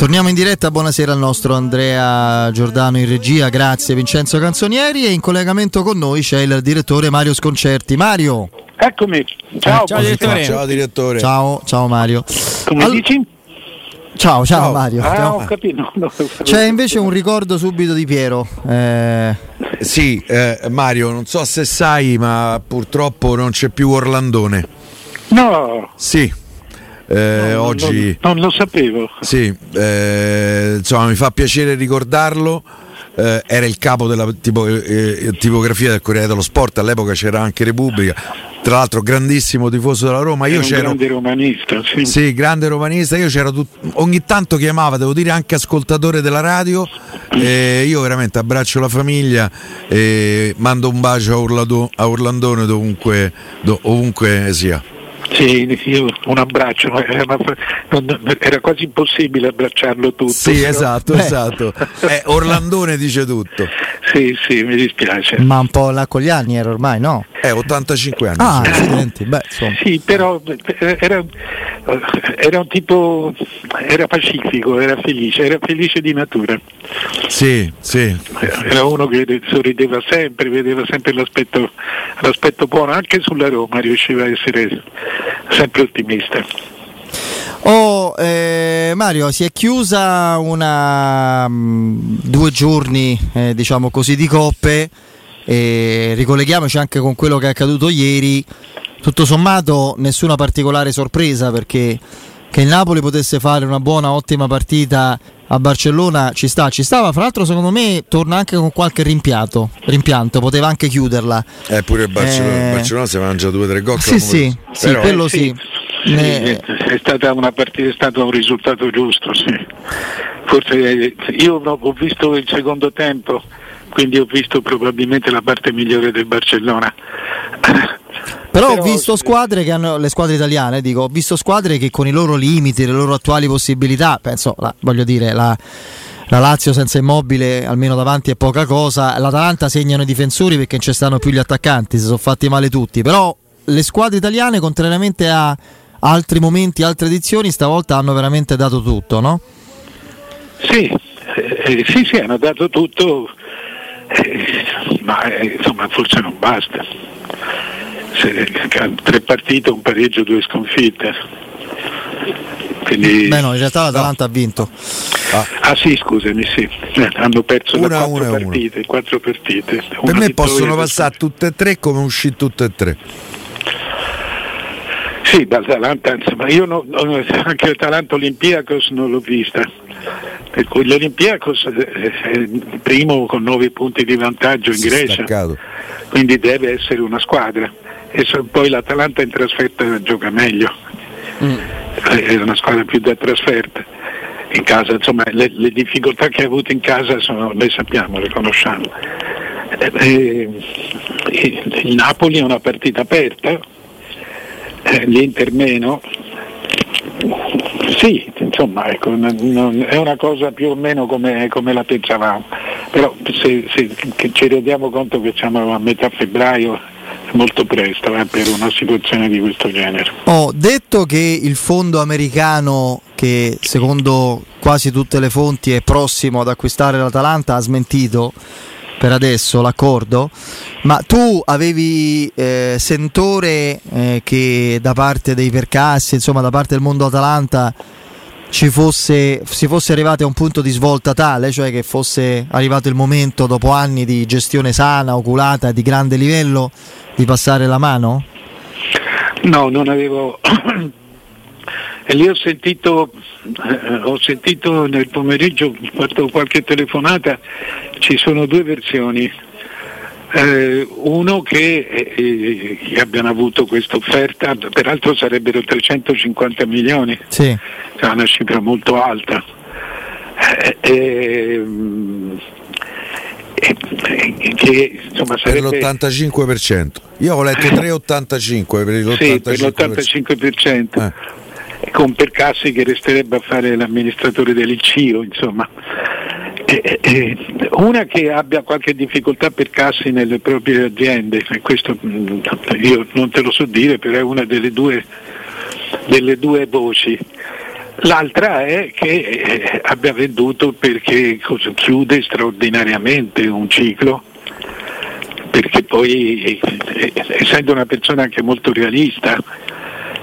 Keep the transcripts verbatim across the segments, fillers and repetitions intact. Torniamo in diretta, buonasera al nostro Andrea Giordano in regia, grazie Vincenzo Canzonieri, e in collegamento con noi c'è il direttore Mario Sconcerti. Mario! Eccomi, ciao, eh, ciao direttore! Ciao direttore! Ciao, ciao Mario! Come All... dici? Ciao, ciao, ciao. Mario! Ah, ciao. Ho capito. No, c'è invece un ricordo subito di Piero. Eh... Sì, eh, Mario, non so se sai, ma purtroppo non c'è più Orlandone. No! Sì. Eh, no, oggi non, non lo sapevo. Sì, eh, insomma, mi fa piacere ricordarlo. Eh, era il capo della tipo, eh, tipografia del Corriere dello Sport, all'epoca c'era anche Repubblica. Tra l'altro, grandissimo tifoso della Roma. Io c'ero, grande romanista, sì. Sì, grande romanista. Io c'ero tut... ogni tanto chiamava, devo dire, anche ascoltatore della radio. E io veramente abbraccio la famiglia e mando un bacio a, Orlado... a Orlandone dovunque, dov... ovunque sia. Sì, io un abbraccio, era, non, era quasi impossibile abbracciarlo tutto. Sì, però... esatto, eh. esatto. Eh, Orlandone dice tutto. Sì, sì, mi dispiace. Ma un po' là con gli anni era ormai, no? Eh, ottantacinque anni. Ah, sì. Beh, sì, però era, era un tipo, era pacifico, era felice, era felice di natura. Sì, sì. Era uno che sorrideva sempre, vedeva sempre l'aspetto, l'aspetto buono, anche sulla Roma riusciva a essere sempre ottimista. Oh, eh, Mario, si è chiusa una mh, due giorni eh, diciamo così di coppe, e ricolleghiamoci anche con quello che è accaduto ieri. Tutto sommato nessuna particolare sorpresa, perché che il Napoli potesse fare una buona, ottima partita a Barcellona ci sta, ci stava. Fra l'altro, secondo me torna anche con qualche rimpianto, rimpianto poteva anche chiuderla. Eh, pure il Barcellona, eh... il Barcellona si mangia due o tre gol. Sì, sì, sì, però... quello sì. sì. Eh... È stata una partita, è stato un risultato giusto, sì. Forse io ho visto il secondo tempo, quindi ho visto probabilmente la parte migliore del Barcellona. Però, Però ho visto squadre che hanno, le squadre italiane, dico, ho visto squadre che con i loro limiti, le loro attuali possibilità, penso, la, voglio dire, la, la Lazio senza Immobile, almeno davanti è poca cosa, l'Atalanta segnano i difensori perché non ci stanno più gli attaccanti, si sono fatti male tutti. Però le squadre italiane, contrariamente a altri momenti, altre edizioni, stavolta hanno veramente dato tutto, no? Sì, eh, sì, sì, hanno dato tutto, eh, ma eh, insomma forse non basta. Tre partite, un pareggio, due sconfitte. Quindi... Beh no, in realtà l'Atalanta no. ha vinto. Ah, ah sì, scusami, sì. Hanno perso una, da quattro, una, partite, una. quattro partite. Per me possono passare tutte e tre come uscì tutte e tre. Sì, dall'Atalanta, insomma, io no, no, anche l'Atalanta Olimpiakos non l'ho vista. Per cui l'Olimpiakos è il primo con nove punti di vantaggio in si Grecia, staccato. Quindi deve essere una squadra. E poi l'Atalanta in trasferta gioca meglio, mm. è una squadra più da trasferta in casa, insomma le, le difficoltà che ha avuto in casa sono, le sappiamo, le conosciamo. E, e, il Napoli è una partita aperta, eh, l'Inter meno, sì, insomma ecco, non, non, è una cosa più o meno come, come la pensavamo, però se, se che ci rendiamo conto che siamo a metà febbraio, molto presto eh, per una situazione di questo genere. Ho detto che il fondo americano, che secondo quasi tutte le fonti è prossimo ad acquistare l'Atalanta, ha smentito per adesso l'accordo, ma tu avevi eh, sentore eh, che da parte dei Percassi, insomma da parte del mondo Atalanta, ci fosse, si fosse arrivati a un punto di svolta tale, cioè che fosse arrivato il momento, dopo anni di gestione sana, oculata, di grande livello, di passare la mano? No, non avevo... E lì ho sentito, eh, ho sentito nel pomeriggio, fatto qualche telefonata, ci sono due versioni. Eh, uno che eh, abbiano avuto questa offerta, peraltro sarebbero trecentocinquanta milioni, sì, è una cifra molto alta, eh, eh, eh, eh, che insomma sarebbe per l'ottantacinque percento. Io ho letto tre virgola ottantacinque per l'ottantacinque percento, sì, per l'ottantacinque percento. Eh. Con Percassi che resterebbe a fare l'amministratore dell'I C I O, insomma. Una che abbia qualche difficoltà per Cassi nelle proprie aziende, questo io non te lo so dire, però è una delle due, delle due voci. L'altra è che abbia venduto perché chiude straordinariamente un ciclo, perché poi, essendo una persona anche molto realista,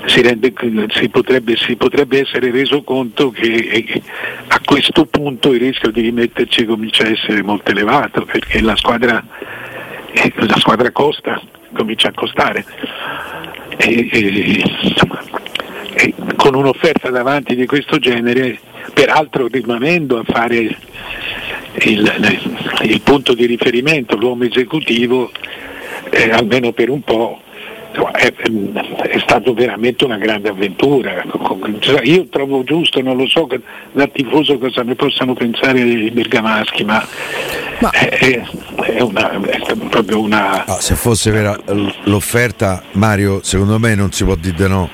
Si, rende, si, potrebbe, si potrebbe essere reso conto che a questo punto il rischio di rimetterci comincia a essere molto elevato, perché la squadra, la squadra costa, comincia a costare, e, e, insomma, e con un'offerta davanti di questo genere, peraltro rimanendo a fare il, il punto di riferimento, l'uomo esecutivo, eh, almeno per un po', È, è stato veramente una grande avventura. Io trovo giusto, non lo so da tifoso cosa ne possano pensare i bergamaschi, ma, ma è, è, una, è proprio una... No, se fosse vera l'offerta, Mario, secondo me non si può dire di no.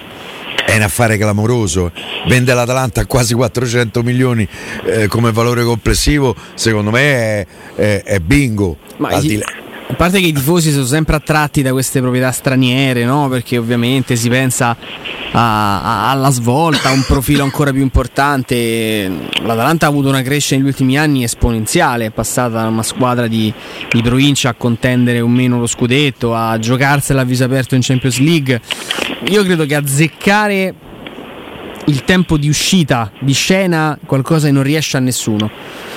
È un affare clamoroso, vende l'Atalanta a quasi quattrocento milioni eh, come valore complessivo, secondo me è, è, è bingo. Ma al di là, a parte che i tifosi sono sempre attratti da queste proprietà straniere, no? Perché ovviamente si pensa a, a, alla svolta, a un profilo ancora più importante. L'Atalanta ha avuto una crescita negli ultimi anni esponenziale, è passata da una squadra di, di provincia a contendere o meno lo scudetto, a giocarsela a viso aperto in Champions League. Io credo che azzeccare il tempo di uscita di scena qualcosa che non riesce a nessuno.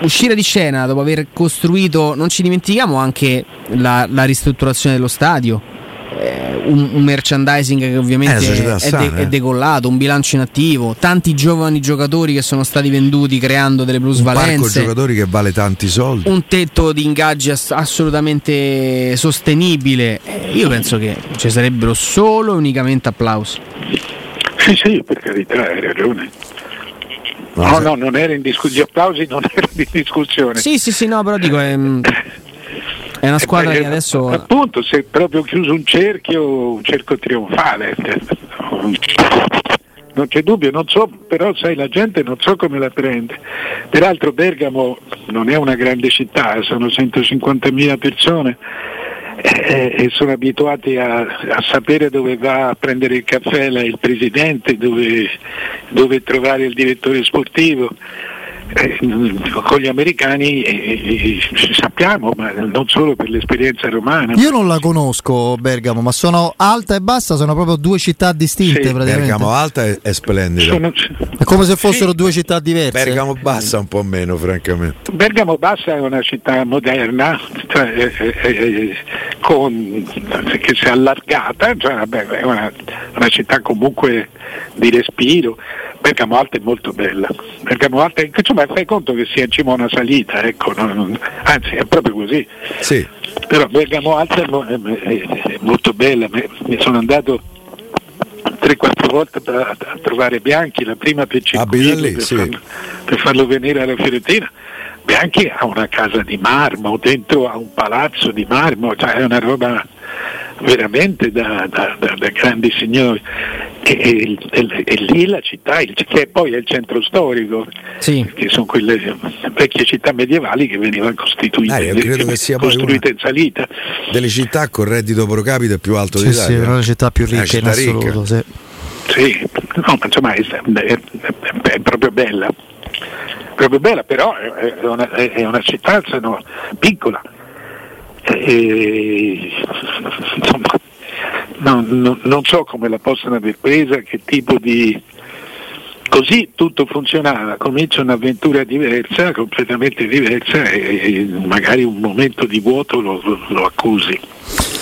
Uscire di scena dopo aver costruito, non ci dimentichiamo anche la, la ristrutturazione dello stadio, eh, un, un merchandising che ovviamente eh, è, è, de- è decollato, un bilancio inattivo, tanti giovani giocatori che sono stati venduti creando delle plusvalenze, un parco giocatori che vale tanti soldi, un tetto di ingaggi ass- assolutamente sostenibile. Eh, io penso che ci sarebbero solo e unicamente applausi. Sì, sì, per carità, hai ragione. No, no, non era in discussione, gli applausi non erano in discussione. Sì, sì, sì, no, però dico, è, è una squadra eh, che adesso... Appunto, si è proprio chiuso un cerchio, un cerchio trionfale, non c'è dubbio, non so, però sai, la gente non so come la prende. Peraltro Bergamo non è una grande città, sono centocinquantamila persone e, e sono abituati a, a sapere dove va a prendere il caffè là, il presidente, dove... dove trovare il direttore sportivo. Eh, con gli americani eh, eh, sappiamo, ma non solo per l'esperienza romana. Io non la conosco Bergamo, ma sono alta e bassa, sono proprio due città distinte, sì, praticamente. Bergamo alta è, è splendida, sono... è come se fossero sì, due città diverse. Bergamo bassa un po' meno, francamente. Bergamo bassa è una città moderna, cioè, eh, eh, con, che si è allargata, cioè, vabbè, è una, una città comunque di respiro. Bergamo Alta è molto bella, Bergamo Alta, insomma, fai conto che sia in cima a una salita, ecco, non, non, anzi è proprio così. Sì. Però Bergamo Alta è, è, è molto bella, mi sono andato tre quattro volte a, a trovare Bianchi, la prima per cinque anni, per, sì, farlo, per farlo venire alla Fiorentina. Bianchi ha una casa di marmo, dentro ha un palazzo di marmo, cioè è una roba veramente da, da, da, da grandi signori. E, e, e, e lì la città, il, che poi è il centro storico, sì, che sono quelle vecchie città medievali che venivano costituite, ah, io credo che sia costruite in salita, delle città con reddito pro capite più alto, sì, d'Italia, sì, è una città più ricca, città in assoluto, ricca. Sì, sì. No, ma insomma è, è, è, è proprio bella, proprio bella, però è una, è una città, no, piccola, e, insomma, non, non, non so come la possano aver presa, che tipo di Così tutto funzionava, comincia un'avventura diversa, completamente diversa, e magari un momento di vuoto lo, lo, lo accusi.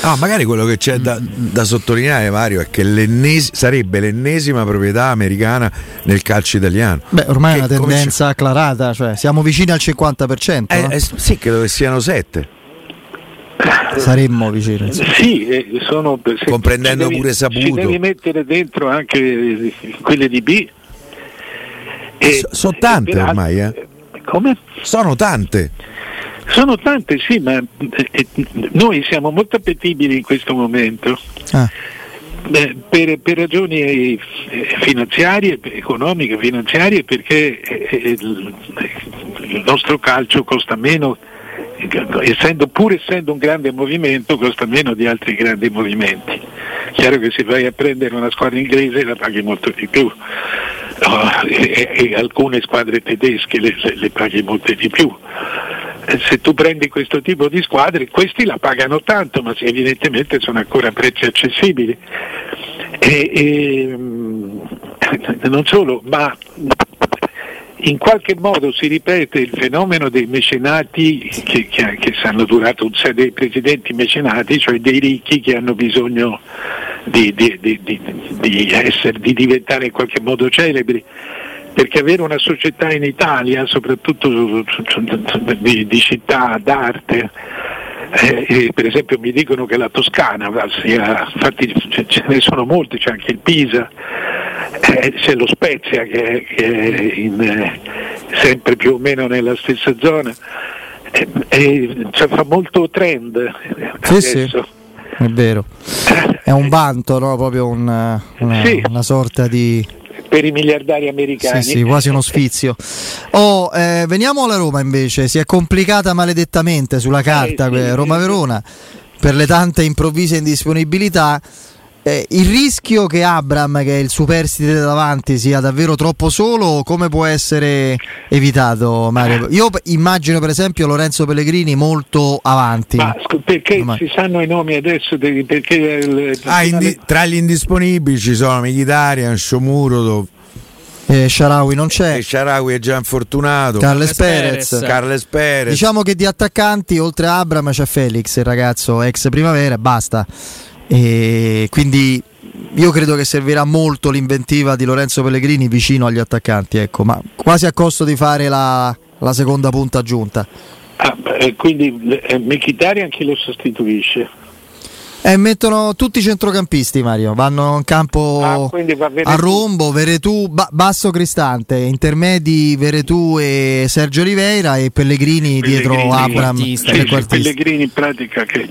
Ah, magari quello che c'è da, da sottolineare, Mario, è che l'ennes- sarebbe l'ennesima proprietà americana nel calcio italiano. Beh, ormai che è una tendenza comincia... acclarata, cioè siamo vicini al cinquanta per cento. Eh, no? eh, sì, credo che siano sette. Saremmo vicini. Sì, sono, comprendendo devi, pure Saputo. Ci devi mettere dentro anche quelle di B. E, sono tante per, ormai, eh? Come? Sono tante. Sono tante, sì, ma eh, noi siamo molto appetibili in questo momento. Ah. Beh, per, per ragioni finanziarie, economiche, finanziarie, perché eh, il nostro calcio costa meno. Essendo, pur essendo un grande movimento, costa meno di altri grandi movimenti. Chiaro che se vai a prendere una squadra inglese la paghi molto di più, oh, e, e alcune squadre tedesche le, le paghi molte di più. Se tu prendi questo tipo di squadre, questi la pagano tanto, ma evidentemente sono ancora prezzi accessibili. E, e, non solo, ma in qualche modo si ripete il fenomeno dei mecenati che, che, che hanno durato, cioè dei presidenti mecenati, cioè dei ricchi che hanno bisogno di, di, di, di, di, essere, di diventare in qualche modo celebri, perché avere una società in Italia, soprattutto di, di città d'arte, eh, eh, per esempio mi dicono che la Toscana sia, infatti ce ne sono molti, c'è anche il Pisa, Eh, c'è lo Spezia che, che è in, eh, sempre più o meno nella stessa zona, eh, eh, cioè fa molto trend, eh, sì, adesso. Sì, è vero, è un vanto, no? Proprio un, una, sì. una sorta di... per i miliardari americani, sì, sì, quasi uno sfizio. Oh, eh, veniamo alla Roma invece, si è complicata maledettamente sulla carta, eh, Roma-Verona, per le tante improvvise indisponibilità. Eh, il rischio che Abraham, che è il superstite davanti, sia davvero troppo solo, come può essere evitato, Mario? Io immagino per esempio Lorenzo Pellegrini molto avanti. Ma perché come? Si sanno i nomi adesso dei, perché il, ah, indi- tra gli indisponibili ci sono Mkhitaryan, Shomurodo, Eh, Sharawi non c'è, eh, Sharawi è già infortunato, Carles Perez. Perez. Carles Perez, diciamo che di attaccanti oltre a Abraham c'è Felix, il ragazzo ex Primavera, basta. E quindi io credo che servirà molto l'inventiva di Lorenzo Pellegrini vicino agli attaccanti, ecco, ma quasi a costo di fare la, la seconda punta aggiunta. Ah, eh, quindi eh, Mkhitaryan chi lo sostituisce? Eh, mettono tutti i centrocampisti, Mario, vanno in campo ah, va a rombo, Veretout, ba- basso Cristante, intermedi Veretout e Sergio Oliveira, e Pellegrini, Pellegrini dietro Abraham. Sì, Pellegrini in pratica che...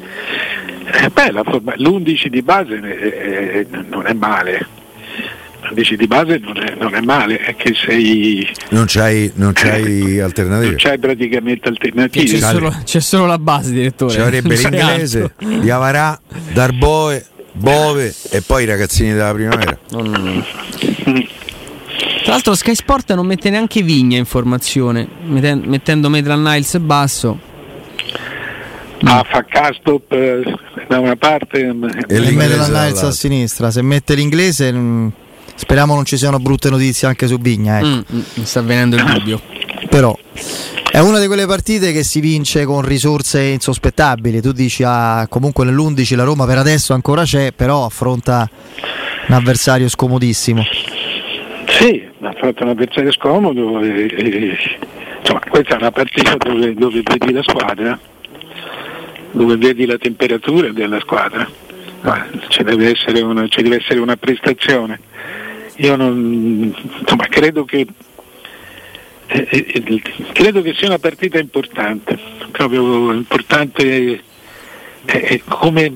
Eh beh, la forma, l'undici di base eh, non è male, l'undici di base non è, non è male, è che sei non c'hai, non c'hai eh, alternative, non c'hai praticamente alternative, c'è solo, c'è solo la base, direttore, ci avrebbe l'inglese, Diawara, Darboe, Bove e poi i ragazzini della Primavera. Non, non, non. Tra l'altro Sky Sport non mette neanche Vigna in formazione, mettendo Maitland-Niles basso. Ah, fa Castop eh, da una parte e Maitland-Niles a sinistra. Se mette l'inglese, mh, speriamo non ci siano brutte notizie anche su Vigna, ecco. mm, Mi sta venendo il dubbio. Però è una di quelle partite che si vince con risorse insospettabili. Tu dici, ah, comunque nell'undici la Roma per adesso ancora c'è, però affronta un avversario scomodissimo. Sì, affronta un avversario scomodo e, e, insomma, questa è una partita dove, dove vedi la squadra, dove vedi la temperatura della squadra, ma ci deve essere una, ci deve essere una prestazione. Io non, insomma, credo che eh, eh, credo che sia una partita importante, proprio importante eh, come,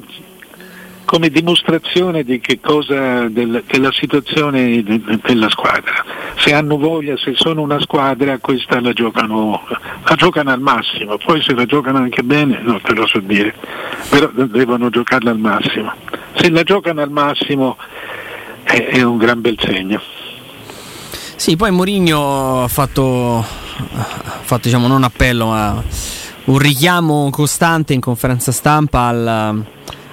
come dimostrazione di che cosa del, della situazione della squadra. Se hanno voglia, se sono una squadra, questa la giocano, la giocano al massimo, poi se la giocano anche bene non te lo so dire, però devono giocarla al massimo. Se la giocano al massimo è, è un gran bel segno. Sì, poi Mourinho ha fatto, ha fatto diciamo non appello ma un richiamo costante in conferenza stampa al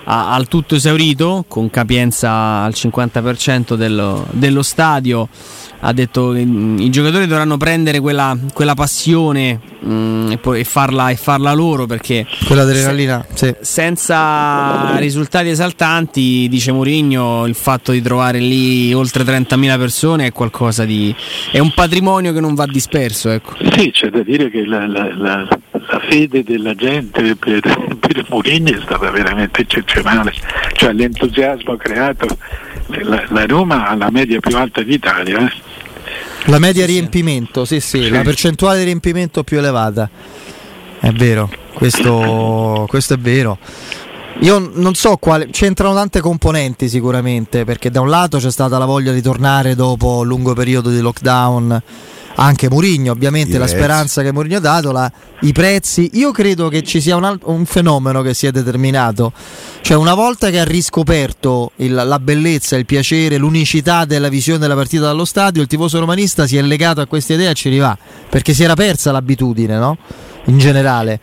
al tutto esaurito, con capienza al cinquanta per cento dello, dello stadio, ha detto che i giocatori dovranno prendere quella, quella passione mh, e, poi, e, farla, e farla loro, perché quella dell'adrenalina, se, sì. senza risultati esaltanti, dice Mourinho, il fatto di trovare lì oltre trentamila persone è qualcosa di, è un patrimonio che non va disperso, ecco. Sì, c'è da dire che la, la, la, la fede della gente per, per Mourinho è stata veramente eccezionale, cioè l'entusiasmo creato. La, la Roma ha la media più alta d'Italia, eh? La media riempimento, sì, sì, sì, la percentuale di riempimento più elevata. È vero, questo, questo è vero. Io non so quale, c'entrano tante componenti sicuramente, perché da un lato c'è stata la voglia di tornare dopo un lungo periodo di lockdown, anche Mourinho ovviamente, I la prezzi. speranza che Mourinho ha dato, la, i prezzi. Io credo che ci sia un, alt- un fenomeno che si è determinato, cioè una volta che ha riscoperto il, la bellezza, il piacere, l'unicità della visione della partita dallo stadio, il tifoso romanista si è legato a questa idea e ci rivà, perché si era persa l'abitudine, no? In generale,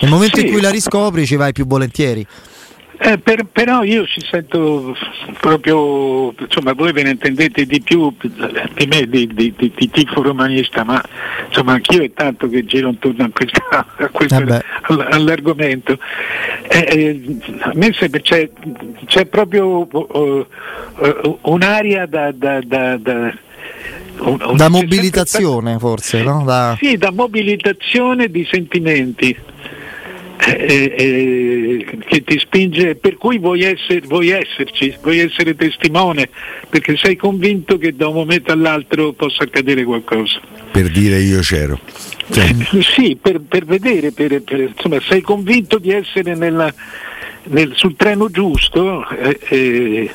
nel momento sì. in cui la riscopri ci vai più volentieri. Eh, per, però io ci sento proprio, insomma, voi ve ne intendete di più di me, di, di, di, di tifo romanista, ma insomma anch'io è tanto che giro intorno a, questa, a questo, eh all'argomento. Eh, eh, a me sembra c'è, c'è proprio uh, uh, un'area da... da, da, da un, un, da mobilitazione sempre, forse, no? Da... Sì, da mobilitazione di sentimenti. Eh, eh, che ti spinge, per cui vuoi, esser, vuoi esserci, vuoi essere testimone, perché sei convinto che da un momento all'altro possa accadere qualcosa. Per dire io c'ero. Cioè. Eh, sì, per, per vedere, per, per, insomma, sei convinto di essere nella, nel, sul treno giusto eh, eh,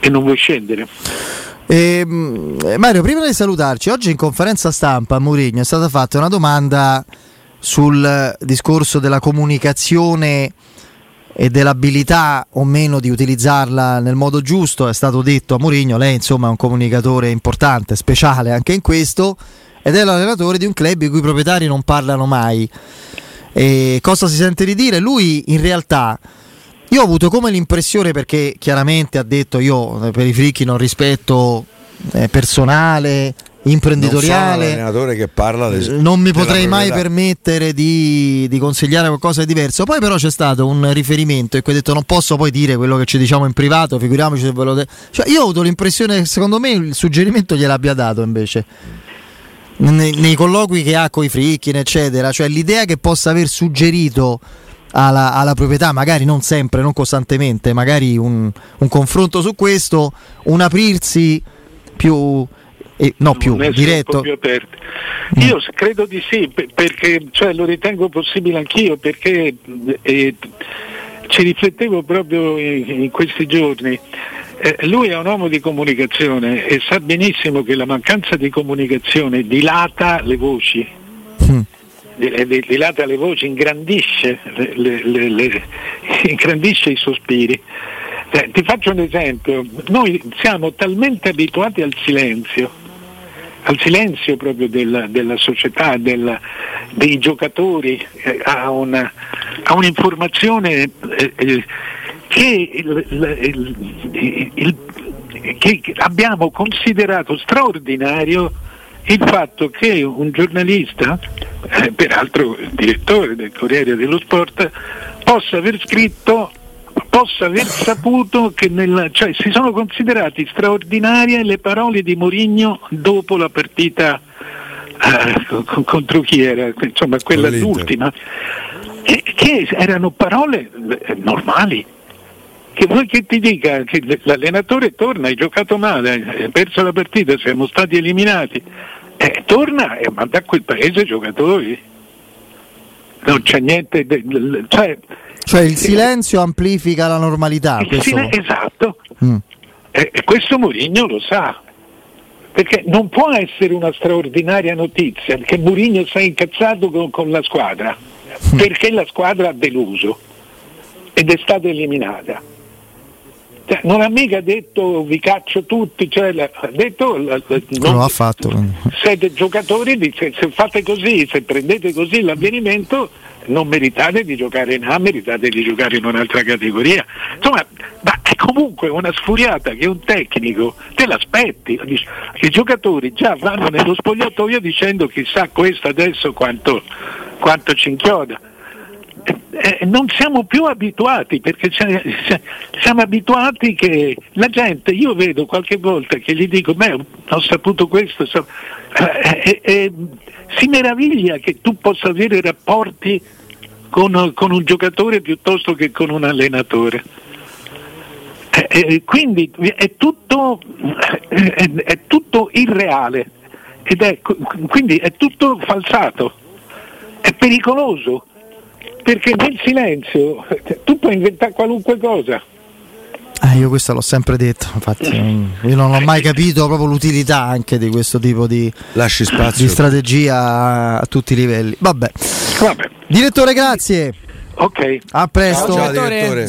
e non vuoi scendere. Eh, Mario, prima di salutarci, oggi in conferenza stampa a Mourinho è stata fatta una domanda sul discorso della comunicazione e dell'abilità o meno di utilizzarla nel modo giusto. È stato detto a Mourinho, lei insomma è un comunicatore importante, speciale anche in questo, ed è l'allenatore di un club i cui proprietari non parlano mai, e cosa si sente di dire? Lui in realtà, io ho avuto come l'impressione, perché chiaramente ha detto io per i fricchi non rispetto eh, personale, imprenditoriale, non allenatore che parla de- non mi potrei mai permettere di, di consigliare qualcosa di diverso. Poi però c'è stato un riferimento e qui ho detto non posso poi dire quello che ci diciamo in privato, figuriamoci se ve lo de- cioè, io ho avuto l'impressione che secondo me il suggerimento gliel'abbia dato invece ne- nei colloqui che ha coi Friedkin eccetera, cioè l'idea che possa aver suggerito alla, alla proprietà, magari non sempre, non costantemente, magari un, un confronto su questo, un aprirsi più E, no più diretto più aperto. Io credo di sì, perché cioè, lo ritengo possibile anch'io, perché eh, ci riflettevo proprio in, in questi giorni. Eh, lui è un uomo di comunicazione e sa benissimo che la mancanza di comunicazione dilata le voci, mm. dilata le voci, ingrandisce, le, le, le, le, ingrandisce i sospiri. Eh, ti faccio un esempio, noi siamo talmente abituati al silenzio, al silenzio proprio della, della società, della, dei giocatori, eh, a, una, a un'informazione eh, eh, che, il, il, il, il, che abbiamo considerato straordinario il fatto che un giornalista, eh, peraltro il direttore del Corriere dello Sport, possa aver scritto, possa aver saputo che nella, cioè si sono considerati straordinarie le parole di Mourinho dopo la partita eh, contro chi era, insomma quella l'ultima, e, che erano parole eh, normali, che vuoi che ti dica che l'allenatore torna, hai giocato male, hai perso la partita, siamo stati eliminati, eh, torna e manda a quel paese i giocatori, non c'è niente de, de, de, cioè Cioè il silenzio amplifica la normalità. Il questo... silen- esatto. Mm. E, e questo Mourinho lo sa, perché non può essere una straordinaria notizia che Mourinho si è incazzato con, con la squadra, mm. perché la squadra ha deluso ed è stata eliminata. Cioè, non ha mica detto vi caccio tutti, cioè, ha detto la, la, non lo ha fatto. Siete giocatori, di, se, se fate così, se prendete così l'avvenimento, non meritate di giocare in A, meritate di giocare in un'altra categoria. Insomma, ma è comunque una sfuriata che un tecnico te l'aspetti, i giocatori già vanno nello spogliatoio dicendo chissà questo adesso quanto, quanto ci inchioda. Eh, non siamo più abituati, perché c'è, c'è, siamo abituati che la gente, io vedo qualche volta che gli dico beh ho saputo questo so, eh, eh, eh, si meraviglia che tu possa avere rapporti con, con un giocatore piuttosto che con un allenatore, eh, eh, quindi è tutto eh, è tutto irreale ed è, quindi è tutto falsato, è pericoloso. Perché nel silenzio tu puoi inventare qualunque cosa. Eh, io questo l'ho sempre detto, infatti io non ho mai capito proprio l'utilità anche di questo tipo di, lasci spazio, di strategia a tutti i livelli. Vabbè. Vabbè. Direttore, grazie. Ok. A presto. Ciao, ciao, direttore.